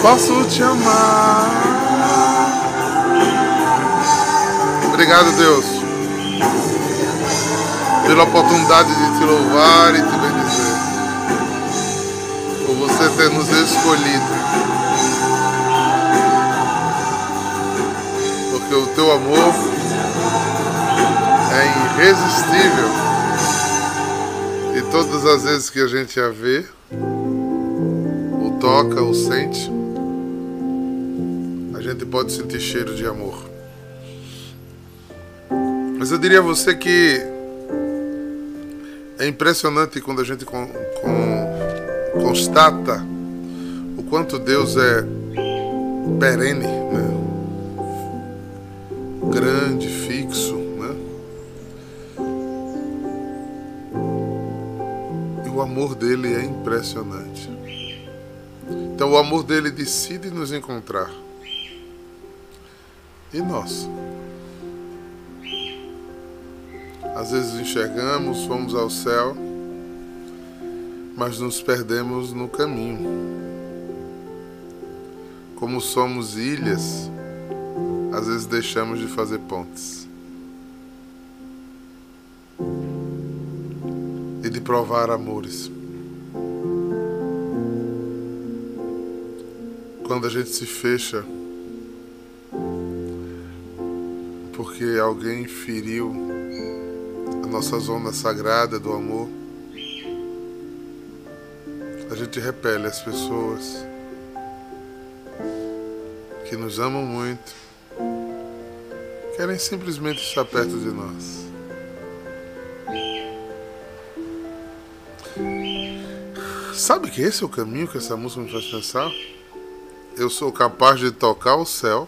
posso te amar. Obrigado, Deus, pela oportunidade de te louvar e te bendizer, por você ter nos escolhido, porque o teu amor é irresistível, e todas as vezes que a gente a vê, ou toca, ou sente, a gente pode sentir cheiro de amor. Mas eu diria a você que é impressionante quando a gente constata o quanto Deus é perene, né? Grande, fixo, né? E o amor dele é impressionante. Então o amor dele decide nos encontrar. E nós? Às vezes enxergamos, fomos ao céu, mas nos perdemos no caminho. Como somos ilhas, às vezes deixamos de fazer pontes e de provar amores. Quando a gente se fecha porque alguém feriu nossa zona sagrada do amor, a gente repele as pessoas que nos amam muito, querem simplesmente estar perto de nós. Sabe que esse é o caminho que essa música me faz pensar? Eu sou capaz de tocar o céu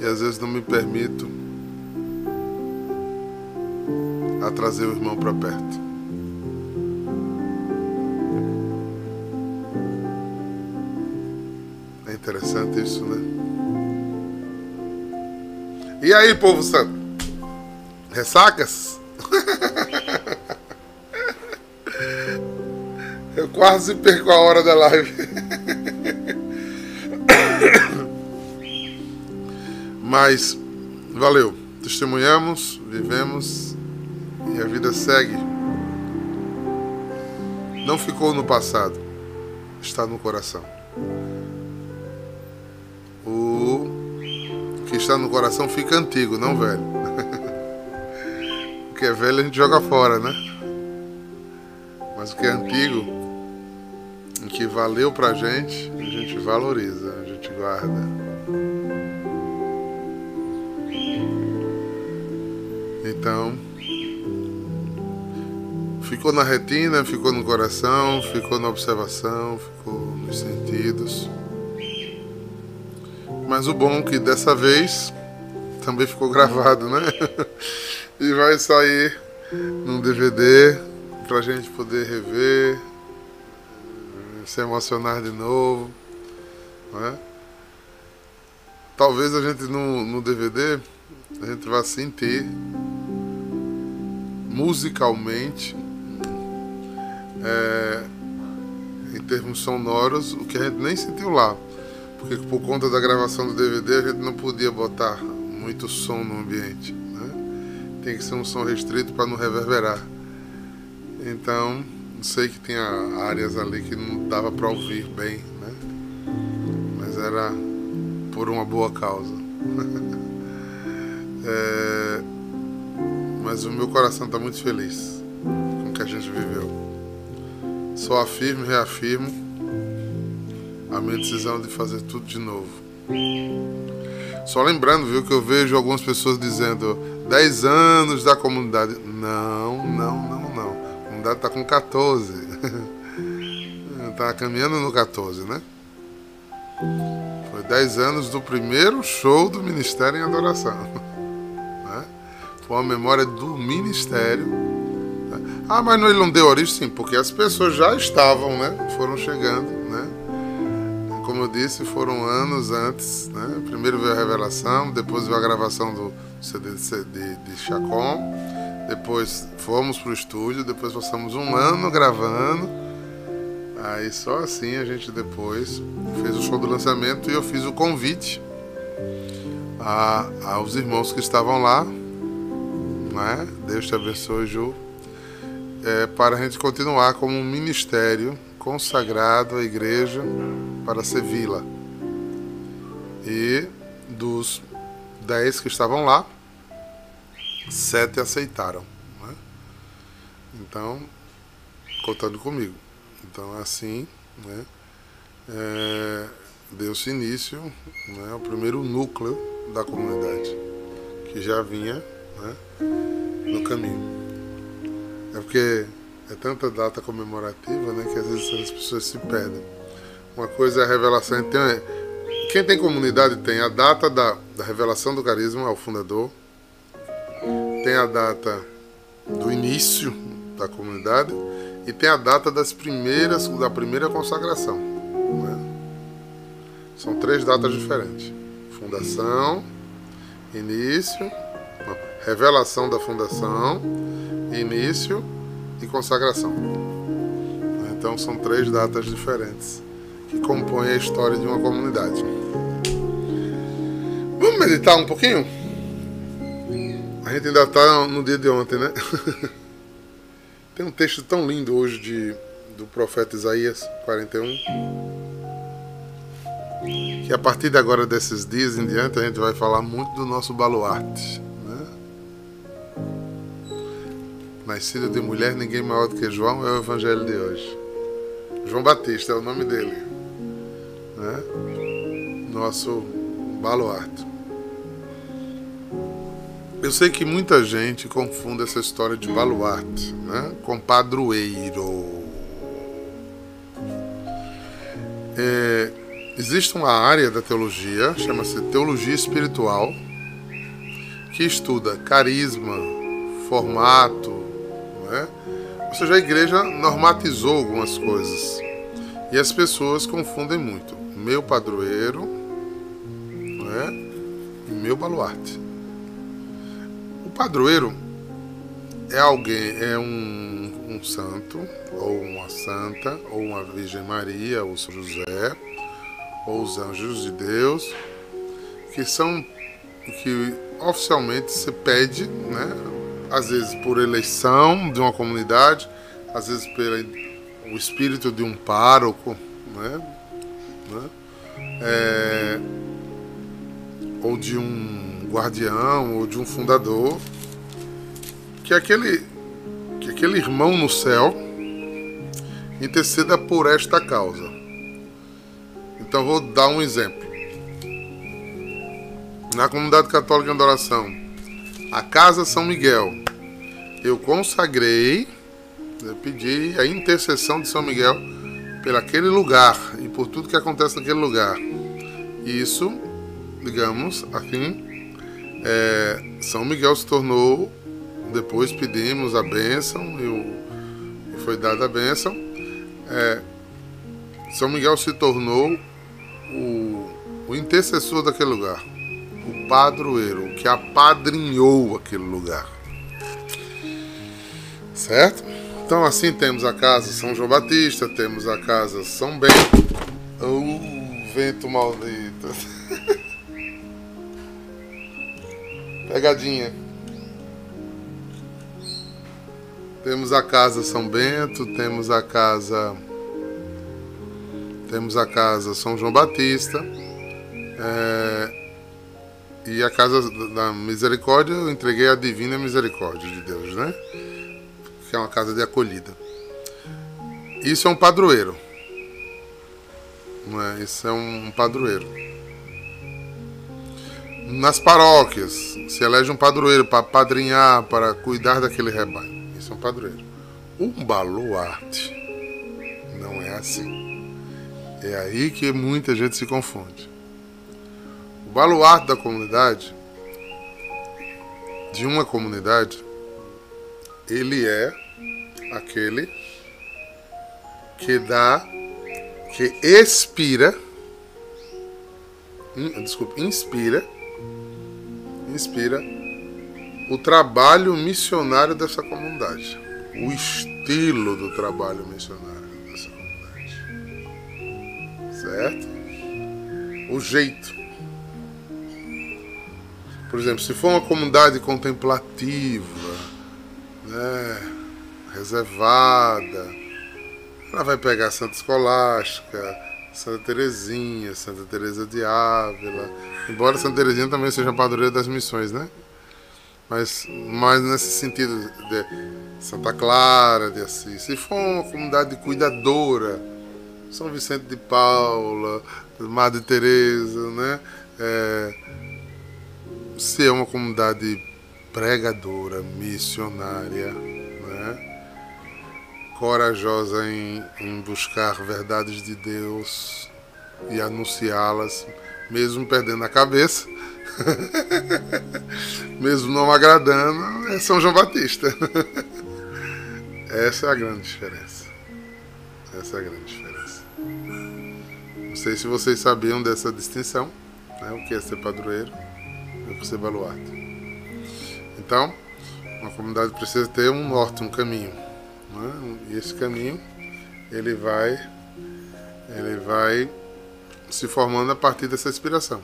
e às vezes não me permito a trazer o irmão para perto. É interessante isso, né? E aí, povo santo? Ressacas? Eu quase perco a hora da live. Mas valeu. Testemunhamos, vivemos. E a vida segue. Não ficou no passado. Está no coração. O que está no coração fica antigo, não velho. O que é velho a gente joga fora, né? Mas o que é antigo, o que valeu pra gente, a gente valoriza, a gente guarda. Então... ficou na retina, ficou no coração, ficou na observação, ficou nos sentidos. Mas o bom é que dessa vez também ficou gravado, né? E vai sair num DVD pra gente poder rever, se emocionar de novo, né? Talvez a gente no DVD a gente vá sentir musicalmente, em termos sonoros, o que a gente nem sentiu lá, porque por conta da gravação do DVD a gente não podia botar muito som no ambiente, né? Tem que ser um som restrito para não reverberar. Então sei que tinha áreas ali que não dava para ouvir bem, né? Mas era por uma boa causa. Mas o meu coração está muito feliz com o que a gente viveu. Só afirmo e reafirmo a minha decisão de fazer tudo de novo. Só lembrando, viu, que eu vejo algumas pessoas dizendo 10 anos da comunidade. Não. A comunidade está com 14. Está caminhando no 14, né? Foi 10 anos do primeiro show do Ministério em Adoração. Né? Foi uma memória do Ministério. Ah, mas ele não deu origem? Sim, porque as pessoas já estavam, né? Foram chegando, né? Como eu disse, foram anos antes, né? Primeiro veio a revelação, depois veio a gravação do CD de Chacon, depois fomos pro estúdio, depois passamos um ano gravando, Aí só assim a gente depois fez o show do lançamento e eu fiz o convite aos irmãos que estavam lá, né? Deus te abençoe, Ju, para a gente continuar como um ministério consagrado à igreja para servi-la. E dos 10 que estavam lá, 7 aceitaram, né? Então, contando comigo. Então, assim, né, deu-se início, né, ao primeiro núcleo da comunidade, que já vinha, né, no caminho. É porque é tanta data comemorativa, né, que às vezes as pessoas se perdem. Uma coisa é a revelação. Então, quem tem comunidade tem a data da revelação do carisma ao fundador, tem a data do início da comunidade e tem a data da primeira consagração, né? São 3 datas diferentes: fundação, início, revelação da fundação, início e consagração. Então são 3 datas diferentes que compõem a história de uma comunidade. Vamos meditar um pouquinho? A gente ainda está no dia de ontem, né? Tem um texto tão lindo hoje do profeta Isaías 41, que a partir de agora, desses dias em diante, a gente vai falar muito do nosso baluarte, né? Nascido de mulher, ninguém maior do que João, é o evangelho de hoje. João Batista é o nome dele, né? Nosso baluarte. Eu sei que muita gente confunde essa história de baluarte, né, com padroeiro. Existe uma área da teologia, chama-se teologia espiritual, que estuda carisma, formato, né? Ou seja, a igreja normatizou algumas coisas e as pessoas confundem muito. Meu padroeiro, né, e meu baluarte. Padroeiro é alguém, é um santo, ou uma santa, ou uma Virgem Maria, ou São José, ou os anjos de Deus, que oficialmente se pede, né, às vezes por eleição de uma comunidade, às vezes pelo espírito de um pároco, né, ou de um guardião ou de um fundador, que aquele irmão no céu interceda por esta causa. Então vou dar um exemplo. Na comunidade católica de adoração, a Casa São Miguel, eu consagrei, eu pedi a intercessão de São Miguel por aquele lugar e por tudo que acontece naquele lugar. Isso, digamos assim, São Miguel se tornou, depois pedimos a bênção e foi dada a bênção. São Miguel se tornou o intercessor daquele lugar, o padroeiro, o que apadrinhou aquele lugar, certo? Então assim temos a casa São João Batista, temos a casa São Bento. Vento maldito. Pegadinha. Temos a casa São Bento, temos a casa São João Batista, e a casa da Misericórdia. Eu entreguei a Divina Misericórdia de Deus, né? Que é uma casa de acolhida. Isso é um padroeiro, não é? Isso é um padroeiro. Nas paróquias, se elege um padroeiro para padrinhar, para cuidar daquele rebanho. Isso é um padroeiro. Um baluarte não é assim. É aí que muita gente se confunde. O baluarte da comunidade, de uma comunidade, ele é aquele que dá, que inspira o trabalho missionário dessa comunidade, o estilo do trabalho missionário dessa comunidade. certo? O jeito. Por exemplo, se for uma comunidade contemplativa, né, reservada, ela vai pegar Santa Escolástica, Santa Terezinha, Santa Teresa de Ávila, embora Santa Terezinha também seja padroeira das missões, né? Mas nesse sentido de Santa Clara de Assis, se for uma comunidade cuidadora, São Vicente de Paula, Madre Teresa, né? Se é uma comunidade pregadora, missionária, né? Corajosa em buscar verdades de Deus e anunciá-las, mesmo perdendo a cabeça, mesmo não agradando, é São João Batista. Essa é a grande diferença. Essa é a grande diferença. Não sei se vocês sabiam dessa distinção, né? O que é ser padroeiro e o que é ser baluarte. Então, uma comunidade precisa ter um norte, um caminho, né? E esse caminho ele vai se formando a partir dessa inspiração.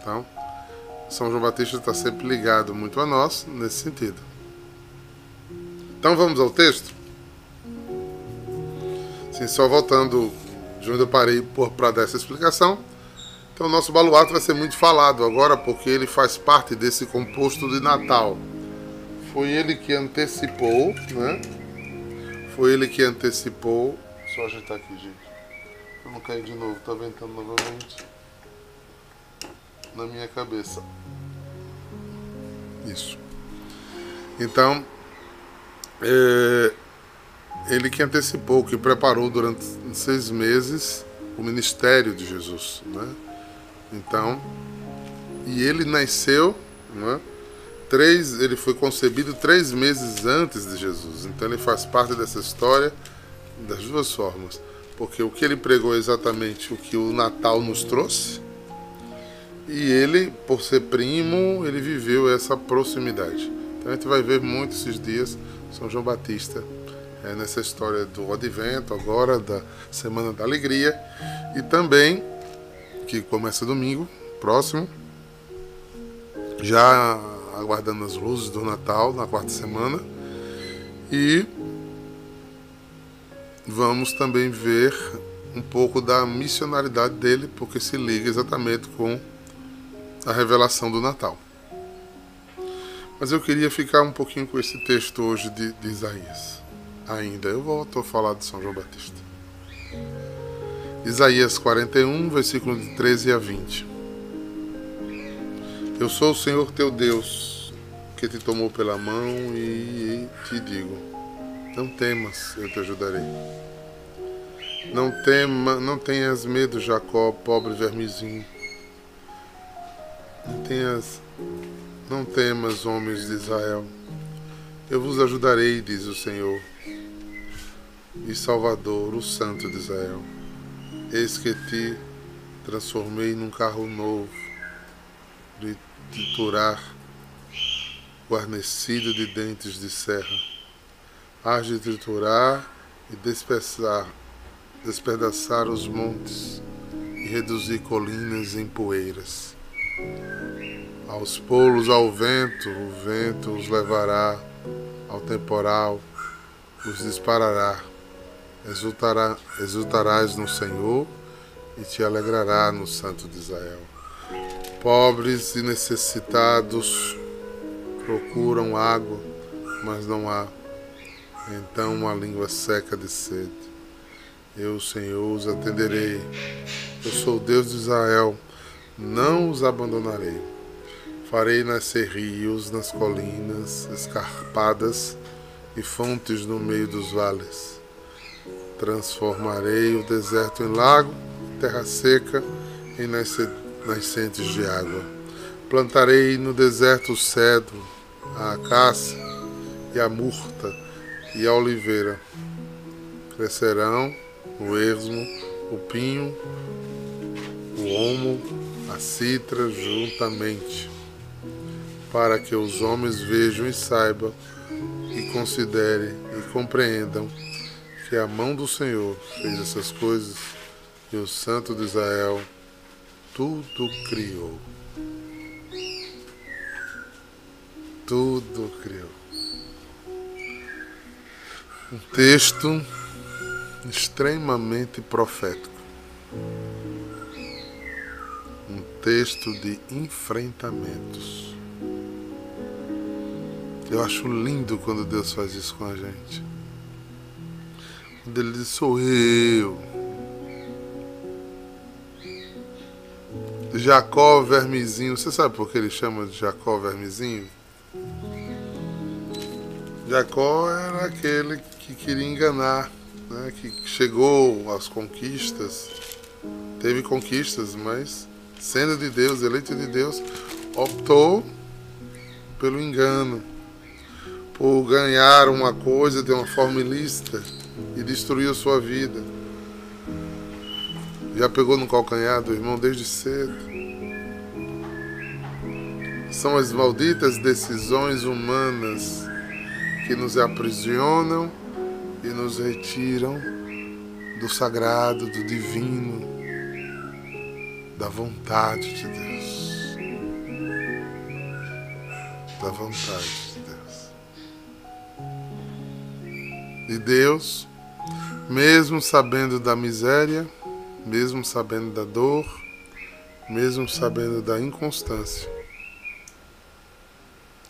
Então, São João Batista está sempre ligado muito a nós nesse sentido. Então vamos ao texto? Sim, só voltando de onde eu parei para dar essa explicação. Então o nosso baluarte vai ser muito falado agora, porque ele faz parte desse composto de Natal. Foi ele que antecipou, né? Foi ele que antecipou... Só ajeitar aqui, gente. Pra não cair de novo, tá ventando novamente. Na minha cabeça. Isso. Então, ele que antecipou, que preparou durante 6 meses o ministério de Jesus, né? Então, e ele nasceu, né? Ele foi concebido 3 meses antes de Jesus. Então ele faz parte dessa história das duas formas, porque o que ele pregou é exatamente o que o Natal nos trouxe. E ele, por ser primo, ele viveu essa proximidade. Então a gente vai ver muito esses dias São João Batista nessa história do Advento, agora da Semana da Alegria, e também, que começa domingo próximo, já aguardando as luzes do Natal na quarta semana. E vamos também ver um pouco da missionaridade dele, porque se liga exatamente com a revelação do Natal. Mas eu queria ficar um pouquinho com esse texto hoje de Isaías. Ainda eu volto a falar de São João Batista. Isaías 41, versículo de 13 a 20. Eu sou o Senhor teu Deus, que te tomou pela mão e te digo: não temas, eu te ajudarei. Não tenhas medo, Jacó, pobre vermezinho. Não temas, homens de Israel. Eu vos ajudarei, diz o Senhor, e Salvador, o Santo de Israel. Eis que te transformei num carro novo, de triturar, guarnecido de dentes de serra. Hás de triturar e despedaçar os montes e reduzir colinas em poeiras. Aos polos, ao vento, o vento os levará, ao temporal os disparará. Exultarás no Senhor e te alegrará no Santo de Israel. Pobres e necessitados procuram água, mas não há. Então a língua seca de sede. Eu, Senhor, os atenderei. Eu sou o Deus de Israel, não os abandonarei. Farei nascer rios nas colinas escarpadas e fontes no meio dos vales. Transformarei o deserto em lago, terra seca em nascentes de água. Plantarei no deserto o cedro, a acácia e a murta e a oliveira. Crescerão o ermo, o pinho, o olmo, a citra juntamente, para que os homens vejam e saibam, e considerem e compreendam que a mão do Senhor fez essas coisas e o Santo de Israel tudo criou. Tudo criou. Um texto extremamente profético. Um texto de enfrentamentos. Eu acho lindo quando Deus faz isso com a gente. Quando Ele diz, sou eu. Jacó vermezinho. Você sabe por que ele chama de Jacó vermezinho? Jacó era aquele que queria enganar, né? Que chegou às conquistas. Teve conquistas, mas sendo de Deus, eleito de Deus, optou pelo engano. Por ganhar uma coisa de uma forma ilícita e destruiu sua vida. Já pegou no calcanhar do irmão desde cedo. São as malditas decisões humanas que nos aprisionam e nos retiram do sagrado, do divino, da vontade de Deus. Da vontade de Deus. E Deus, mesmo sabendo da miséria, mesmo sabendo da dor, mesmo sabendo da inconstância,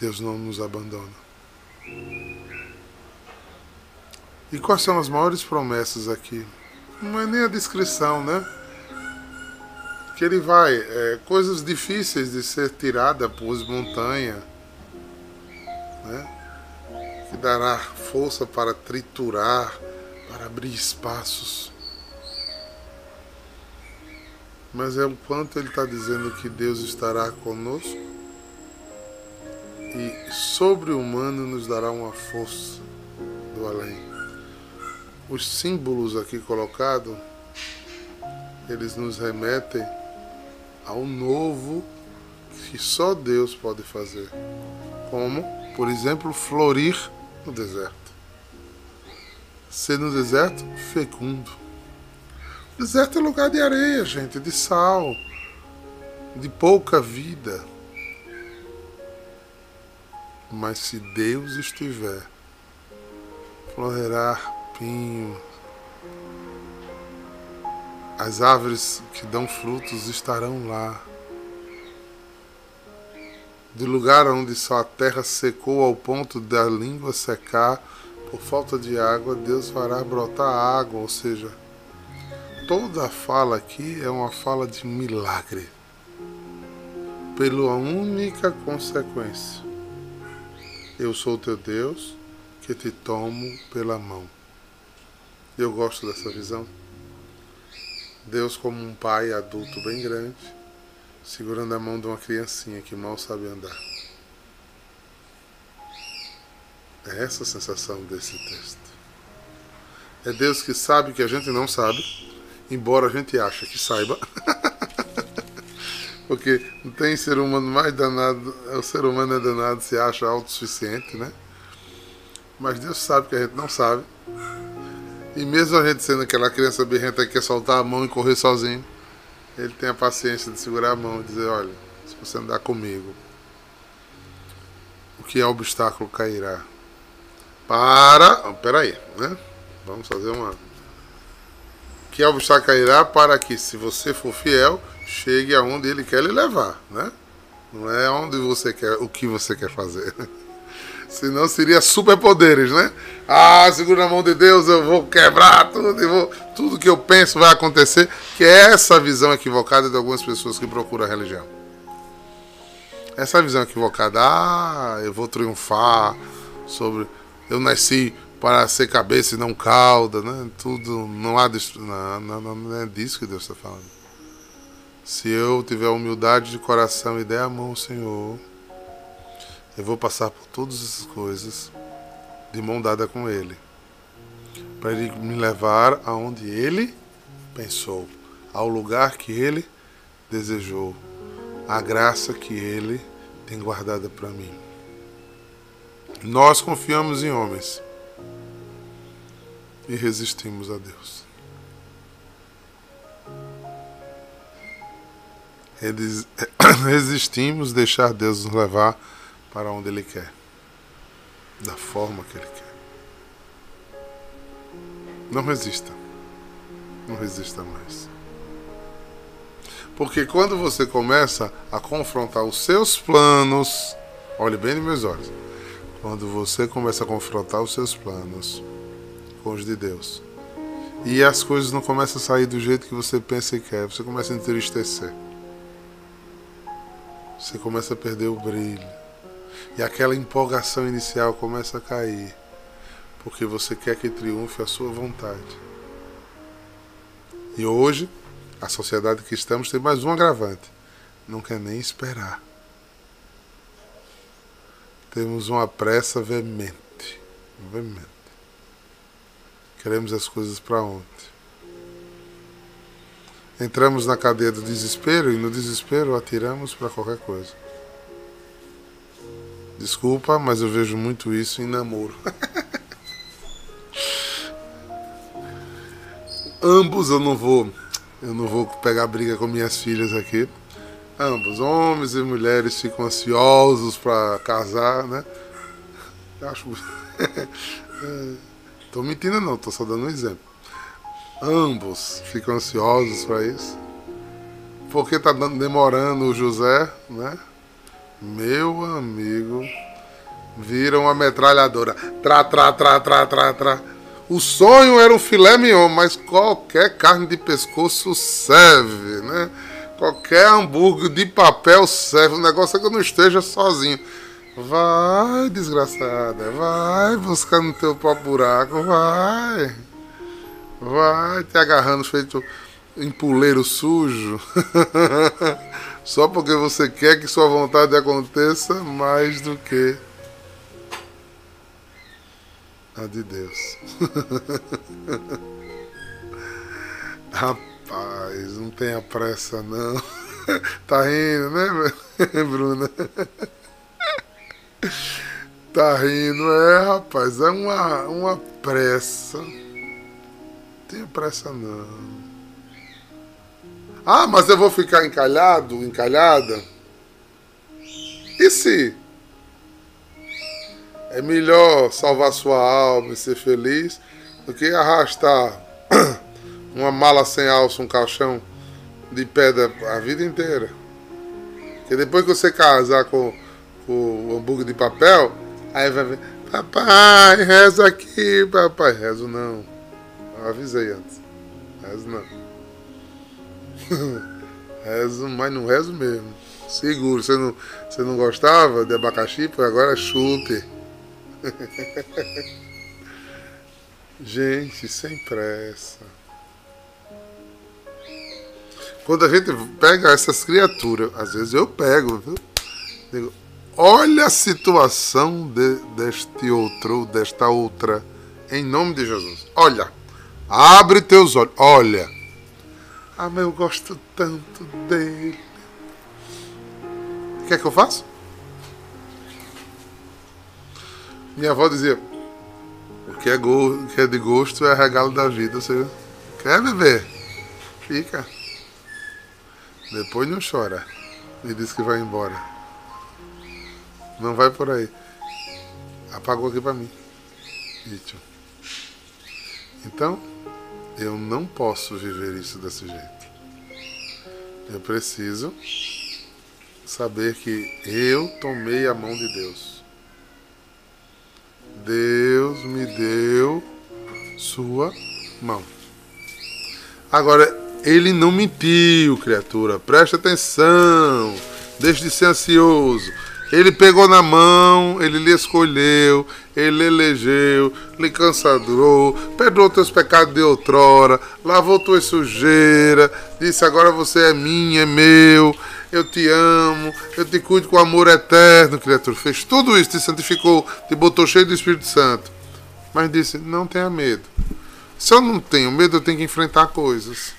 Deus não nos abandona. E quais são as maiores promessas aqui? Não é nem a descrição, né? Que Ele vai, coisas difíceis de ser tirada por montanha, né? Que dará força para triturar, para abrir espaços. Mas é o quanto Ele está dizendo que Deus estará conosco e sobre-humano nos dará uma força do além. Os símbolos aqui colocados, eles nos remetem ao novo que só Deus pode fazer. Como, por exemplo, florir no deserto. Ser no deserto fecundo. Deserto é lugar de areia, gente, de sal, de pouca vida. Mas se Deus estiver, florirá pinho. As árvores que dão frutos estarão lá. Do lugar onde só a terra secou ao ponto da língua secar, por falta de água, Deus fará brotar água, ou seja, toda a fala aqui é uma fala de milagre, pela única consequência: eu sou teu Deus, que te tomo pela mão. Eu gosto dessa visão. Deus como um pai adulto bem grande, segurando a mão de uma criancinha que mal sabe andar. É essa a sensação desse texto. É Deus que sabe que a gente não sabe, embora a gente ache que saiba. Porque não tem ser humano mais danado. O ser humano é danado, se acha autossuficiente, né? Mas Deus sabe que a gente não sabe. E mesmo a gente sendo aquela criança birrenta que quer soltar a mão e correr sozinho, Ele tem a paciência de segurar a mão e dizer, olha, se você andar comigo, o que é obstáculo cairá. Peraí, né? Vamos fazer uma... Que o obstáculo cairá para que, se você for fiel, chegue aonde Ele quer lhe levar, né? Não é onde você quer, o que você quer fazer. Senão seria superpoderes, né? Ah, segura a mão de Deus, eu vou quebrar tudo, tudo que eu penso vai acontecer. Que é essa visão equivocada de algumas pessoas que procuram a religião. Essa visão equivocada, eu vou triunfar sobre... Eu nasci para ser cabeça e não cauda, né? Tudo, não há destruição. Não é disso que Deus está falando. Se eu tiver humildade de coração e der a mão ao Senhor, eu vou passar por todas essas coisas de mão dada com Ele, para Ele me levar aonde Ele pensou, ao lugar que Ele desejou, à graça que Ele tem guardada para mim. Nós confiamos em homens e resistimos a Deus. resistimos deixar Deus nos levar para onde Ele quer, da forma que Ele quer. Não resista mais. Porque quando você começa a confrontar os seus planos, olhe bem nos meus olhos, quando você começa a confrontar os seus planos com os de Deus, e as coisas não começam a sair do jeito que você pensa e quer, você começa a entristecer. Você começa a perder o brilho. E aquela empolgação inicial começa a cair, porque você quer que triunfe a sua vontade. E hoje, a sociedade que estamos tem mais um agravante. Não quer nem esperar. Temos uma pressa veemente. Veemente. Queremos as coisas para ontem. Entramos na cadeia do desespero e no desespero atiramos para qualquer coisa. Desculpa, mas eu vejo muito isso em namoro. Ambos eu não vou pegar briga com minhas filhas aqui. Ambos, homens e mulheres, ficam ansiosos para casar, né? Acho... Tô mentindo não, tô só dando um exemplo. Ambos ficam ansiosos para isso. Porque tá demorando o José, né? Meu amigo, viram uma metralhadora. Tra, tra, tra, tra, tra, tra. O sonho era um filé mignon, mas qualquer carne de pescoço serve, né? Qualquer hambúrguer de papel serve. O negócio é que eu não esteja sozinho. Vai, desgraçada, vai buscar no teu próprio buraco, vai. Vai te agarrando feito em puleiro sujo. Só porque você quer que sua vontade aconteça mais do que a de Deus. Rapaz, não tenha pressa não. Tá rindo, né, Bruna? Tá rindo, é, rapaz. É uma pressa. Não tenha pressa não. Ah, mas eu vou ficar encalhado, encalhada? E se? É melhor salvar sua alma e ser feliz do que arrastar uma mala sem alça, um caixão de pedra a vida inteira. Porque depois que você casar com o hambúrguer de papel, aí vai ver, papai, reza aqui, papai. Rezo não. Eu avisei antes. Rezo não. Rezo, mas não rezo mesmo. Seguro. Você não gostava de abacaxi? Pois agora é chute. Gente, sem pressa. Quando a gente pega essas criaturas, às vezes eu pego, viu? Digo, olha a situação deste outro, desta outra, em nome de Jesus. Olha, abre teus olhos, olha. Ah, mas eu gosto tanto dele. O que é que eu faço? Minha avó dizia, o que é de gosto é regalo da vida. Você quer beber? Fica. Depois não chora. E diz que vai embora. Não vai por aí. Apagou aqui pra mim. Então, eu não posso viver isso desse jeito. Eu preciso saber que eu tomei a mão de Deus. Deus me deu sua mão. Agora, Ele não mentiu, criatura. Preste atenção. Deixe de ser ansioso. Ele pegou na mão, Ele lhe escolheu, Ele elegeu, lhe consagrou, perdoou teus pecados de outrora, lavou tuas sujeiras, disse agora você é minha, é meu, eu te amo, eu te cuido com amor eterno, criatura. Fez tudo isso, te santificou, te botou cheio do Espírito Santo. Mas disse, não tenha medo. Se eu não tenho medo, eu tenho que enfrentar coisas.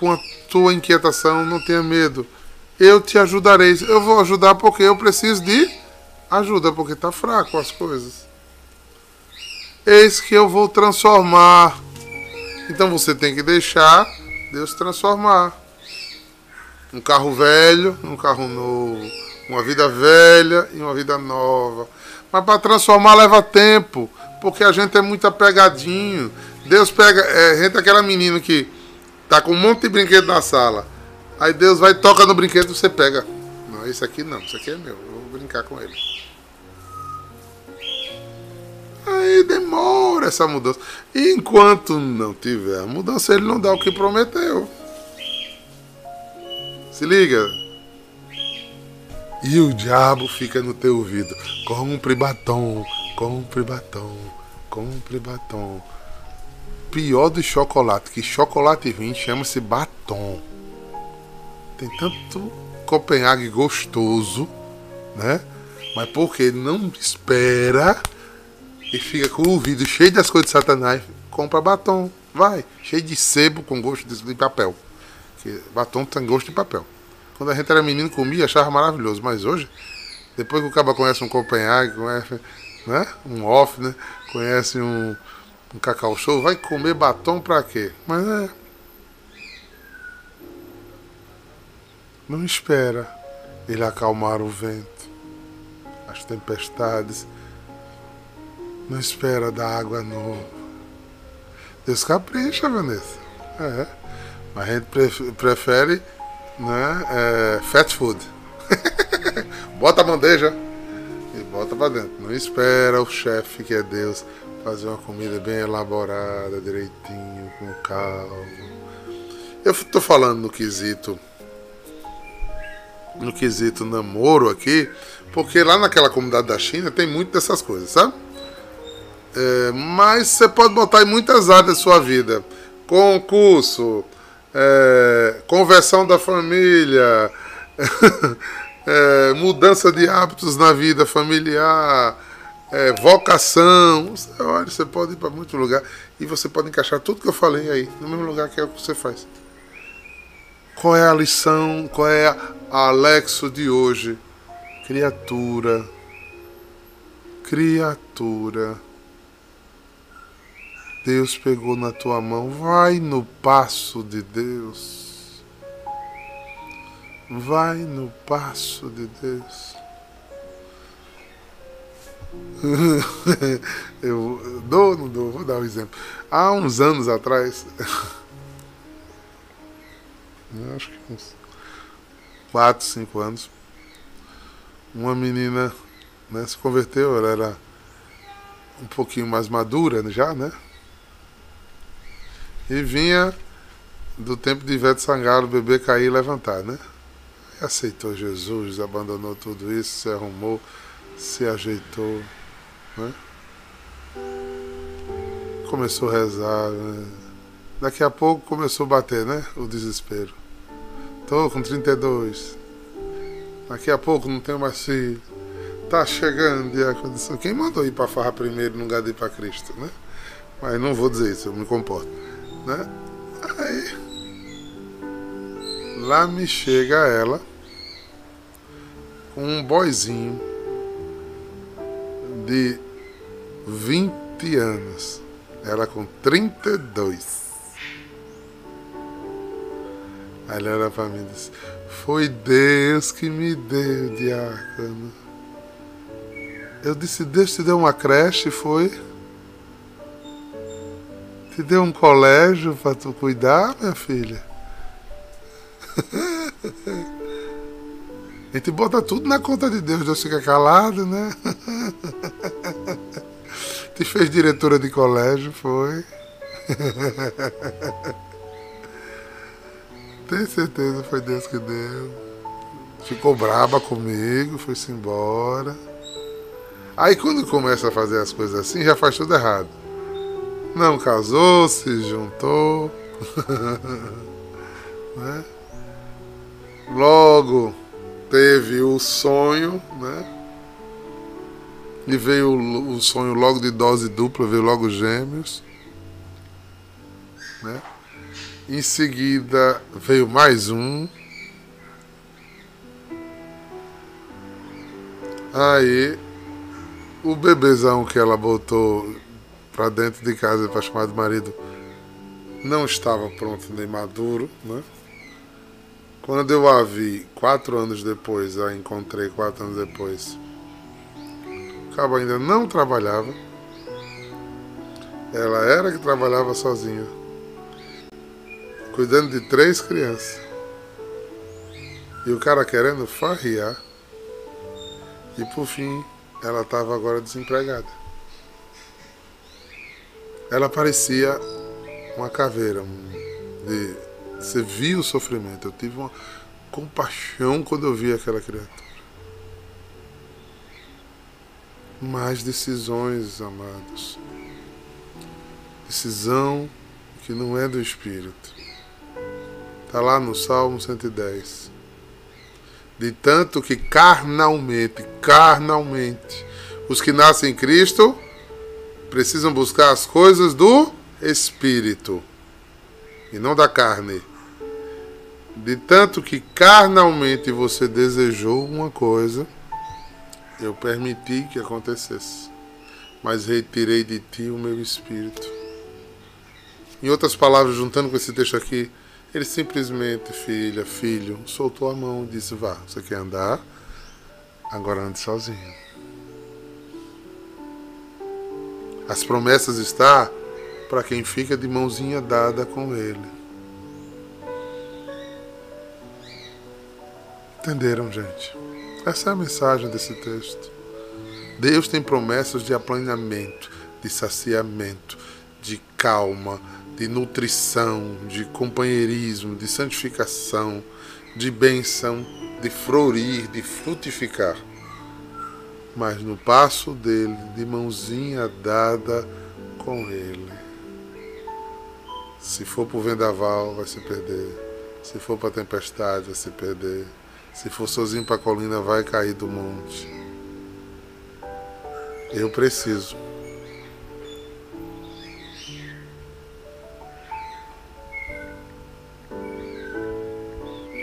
Com a tua inquietação, não tenha medo. Eu te ajudarei. Eu vou ajudar porque eu preciso de ajuda, porque está fraco as coisas. Eis que eu vou transformar. Então você tem que deixar Deus transformar um carro velho num carro novo, uma vida velha e uma vida nova. Mas para transformar leva tempo, porque a gente é muito apegadinho. Deus pega, entra aquela menina que tá com um monte de brinquedo na sala. Aí Deus vai, toca no brinquedo e você pega. Não, esse aqui não, esse aqui é meu, eu vou brincar com ele. Aí demora essa mudança. E enquanto não tiver a mudança, ele não dá o que prometeu. Se liga. E o diabo fica no teu ouvido. Compre batom, compre batom, compre batom. Pior do chocolate, que chocolate ruim chama-se batom. Tem tanto Copenhague gostoso, né? Mas porque não espera e fica com o ouvido cheio das coisas de Satanás, compra batom, vai, cheio de sebo com gosto de papel. Porque batom tem gosto de papel. Quando a gente era menino, comia, achava maravilhoso, mas hoje, depois que o cara conhece um Copenhague, conhece, né? Um off, né? Conhece um cacau show, vai comer batom pra quê? Mas é... Não espera ele acalmar o vento, as tempestades. Não espera da água nova. Deus capricha, Vanessa. É. Mas a gente prefere, né, fast food. Bota a bandeja e bota pra dentro. Não espera o chefe, que é Deus, fazer uma comida bem elaborada, direitinho, com calma. Eu tô falando no quesito namoro aqui, porque lá naquela comunidade da China tem muito dessas coisas, sabe? Mas você pode botar em muitas áreas da sua vida. Concurso, conversão da família, mudança de hábitos na vida familiar, vocação. Olha, você pode ir para muito lugar e você pode encaixar tudo que eu falei aí no mesmo lugar, que é o que você faz. Qual é a lição, qual é a Alexo de hoje? Criatura, criatura, Deus pegou na tua mão, vai no passo de Deus, vai no passo de Deus. Eu dou, não dou, vou dar um exemplo. Há uns anos atrás, acho que uns 4, 5 anos, uma menina, né, se converteu. Ela era um pouquinho mais madura já, né? E vinha do tempo de Ivete Sangalo, bebê cair e levantar, né? E aceitou Jesus, abandonou tudo isso, se arrumou, se ajeitou, né? Começou a rezar, né? Daqui a pouco começou a bater, né? O desespero. Tô com 32. Daqui a pouco não tenho mais filho. Tá chegando e a condição. Quem mandou ir pra farra primeiro no lugar de ir pra Cristo, né? Mas não vou dizer isso, eu me comporto, né? Aí lá me chega ela com um boyzinho de 20 anos, ela com 32. Aí ela olha pra mim e disse: foi Deus que me deu, diácono. Eu disse: Deus te deu uma creche, foi? Te deu um colégio para tu cuidar, minha filha? A gente bota tudo na conta de Deus, Deus fica calado, né? Te fez diretora de colégio, foi? Tenho certeza, foi Deus que deu. Ficou braba comigo, foi-se embora. Aí quando começa a fazer as coisas assim, já faz tudo errado. Não casou, se juntou. Né? Logo teve o sonho, né? E veio o sonho logo de dose dupla, veio logo gêmeos, né? Em seguida veio mais um. Aí o bebezão que ela botou pra dentro de casa pra chamar do marido não estava pronto nem maduro, né? Quando eu a vi 4 anos depois, a encontrei 4 anos depois, o cabo ainda não trabalhava, ela era que trabalhava sozinha, cuidando de 3 crianças, e o cara querendo farrear, e por fim ela estava agora desempregada. Ela parecia uma caveira, você via o sofrimento. Eu tive uma compaixão quando eu vi aquela criatura. Mas decisões, amados, decisão que não é do Espírito. Está lá no Salmo 110. De tanto que carnalmente, os que nascem em Cristo precisam buscar as coisas do Espírito e não da carne. De tanto que carnalmente você desejou uma coisa, eu permiti que acontecesse, mas retirei de ti o meu espírito. Em outras palavras, juntando com esse texto aqui, ele simplesmente, filho, soltou a mão e disse: vá, você quer andar? Agora ande sozinho. As promessas estão para quem fica de mãozinha dada com ele. Entenderam, gente? Essa é a mensagem desse texto. Deus tem promessas de aplanamento, de saciamento, de calma, de nutrição, de companheirismo, de santificação, de bênção, de florir, de frutificar. Mas no passo dele, de mãozinha dada com ele. Se for para o vendaval, vai se perder. Se for para a tempestade, vai se perder. Se for sozinho para a colina, vai cair do monte. Eu preciso.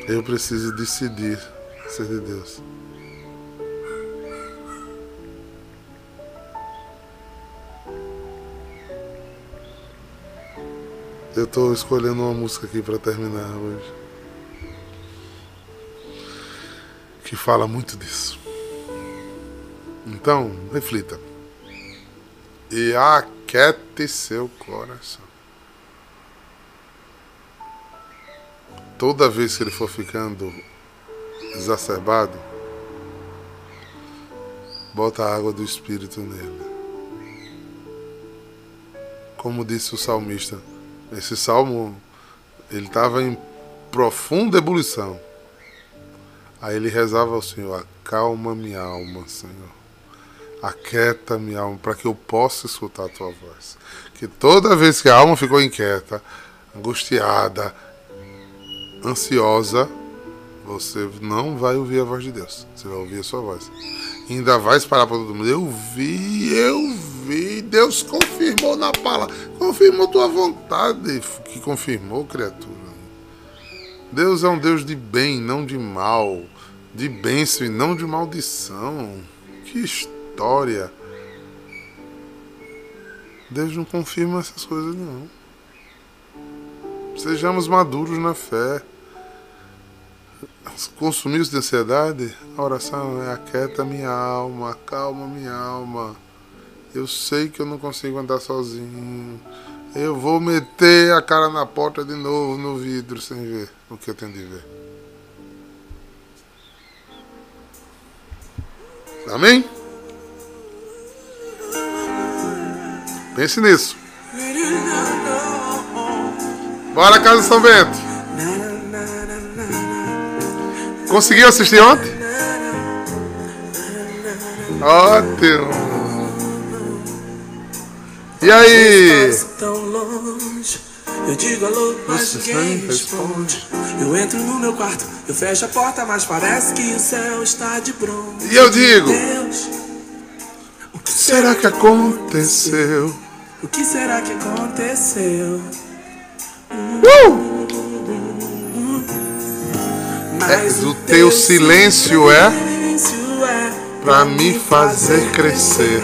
Eu preciso decidir ser de Deus. Eu estou escolhendo uma música aqui para terminar hoje, que fala muito disso. Então, reflita. E aquiete seu coração. Toda vez que ele for ficando exacerbado, bota a água do Espírito nele. Como disse o salmista, esse salmo, ele estava em profunda ebulição. Aí ele rezava ao Senhor: acalma minha alma, Senhor. Aquieta minha alma, para que eu possa escutar a tua voz. Que toda vez que a alma ficou inquieta, angustiada, ansiosa, você não vai ouvir a voz de Deus. Você vai ouvir a sua voz. E ainda vai espalhar para todo mundo: eu vi. Deus confirmou na palavra. Confirmou tua vontade. Que confirmou, criatura. Deus é um Deus de bem, não de mal, de bênção e não de maldição. Que história! Deus não confirma essas coisas, não. Sejamos maduros na fé. Consumidos de ansiedade, a oração é: aquieta minha alma, acalma minha alma. Eu sei que eu não consigo andar sozinho. Eu vou meter a cara na porta de novo, no vidro, sem ver o que eu tenho de ver. Amém? Pense nisso. Bora, Casa São Bento. Conseguiu assistir ontem? Ótimo. E aí? Tão longe, eu digo alô, mas ninguém responde. Eu entro no meu quarto, eu fecho a porta, mas parece que o céu está de bronze. E eu digo: Deus, o que será que aconteceu? O que será que aconteceu? Mas o teu silêncio é pra me fazer crescer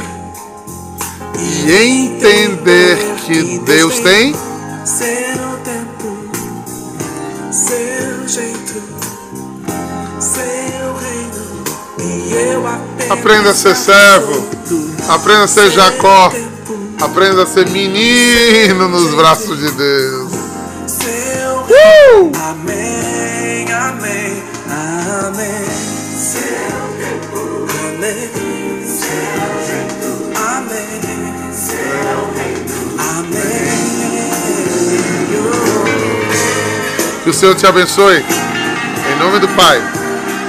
e entender que Deus tem Aprenda a ser servo. Aprenda a ser Jacó. Aprenda a ser menino nos braços de Deus. Amém, amém, amém. Seu tempo, amém. Seu jeito, amém. Seu reino, amém. Que o Senhor te abençoe. Em nome do Pai,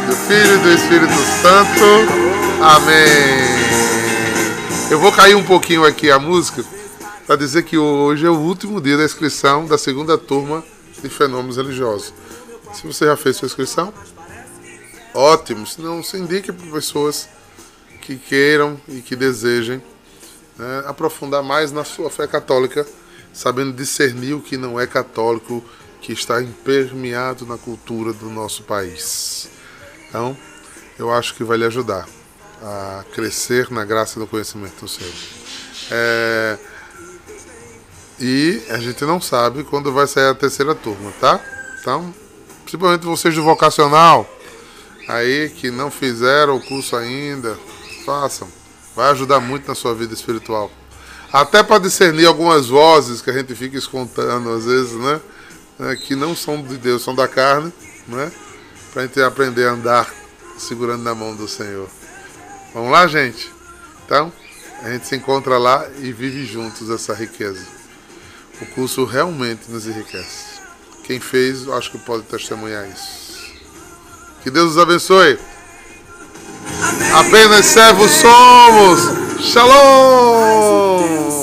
do Filho e do Espírito Santo. Amém. Eu vou cair um pouquinho aqui a música para dizer que hoje é o último dia da inscrição da segunda turma de fenômenos religiosos. Se você já fez sua inscrição, ótimo. Se não, se indique para pessoas que queiram e que desejem, né, aprofundar mais na sua fé católica, sabendo discernir o que não é católico, que está impermeado na cultura do nosso país. Então, eu acho que vai lhe ajudar a crescer na graça do conhecimento do Senhor. E a gente não sabe quando vai sair a terceira turma, tá? Então, principalmente vocês do vocacional, aí que não fizeram o curso ainda, façam. Vai ajudar muito na sua vida espiritual. Até para discernir algumas vozes que a gente fica escutando às vezes, né? Que não são de Deus, são da carne, né? Para a gente aprender a andar segurando na mão do Senhor. Vamos lá, gente? Então, a gente se encontra lá e vive juntos essa riqueza. O curso realmente nos enriquece. Quem fez, acho que pode testemunhar isso. Que Deus os abençoe. Apenas servos somos. Shalom!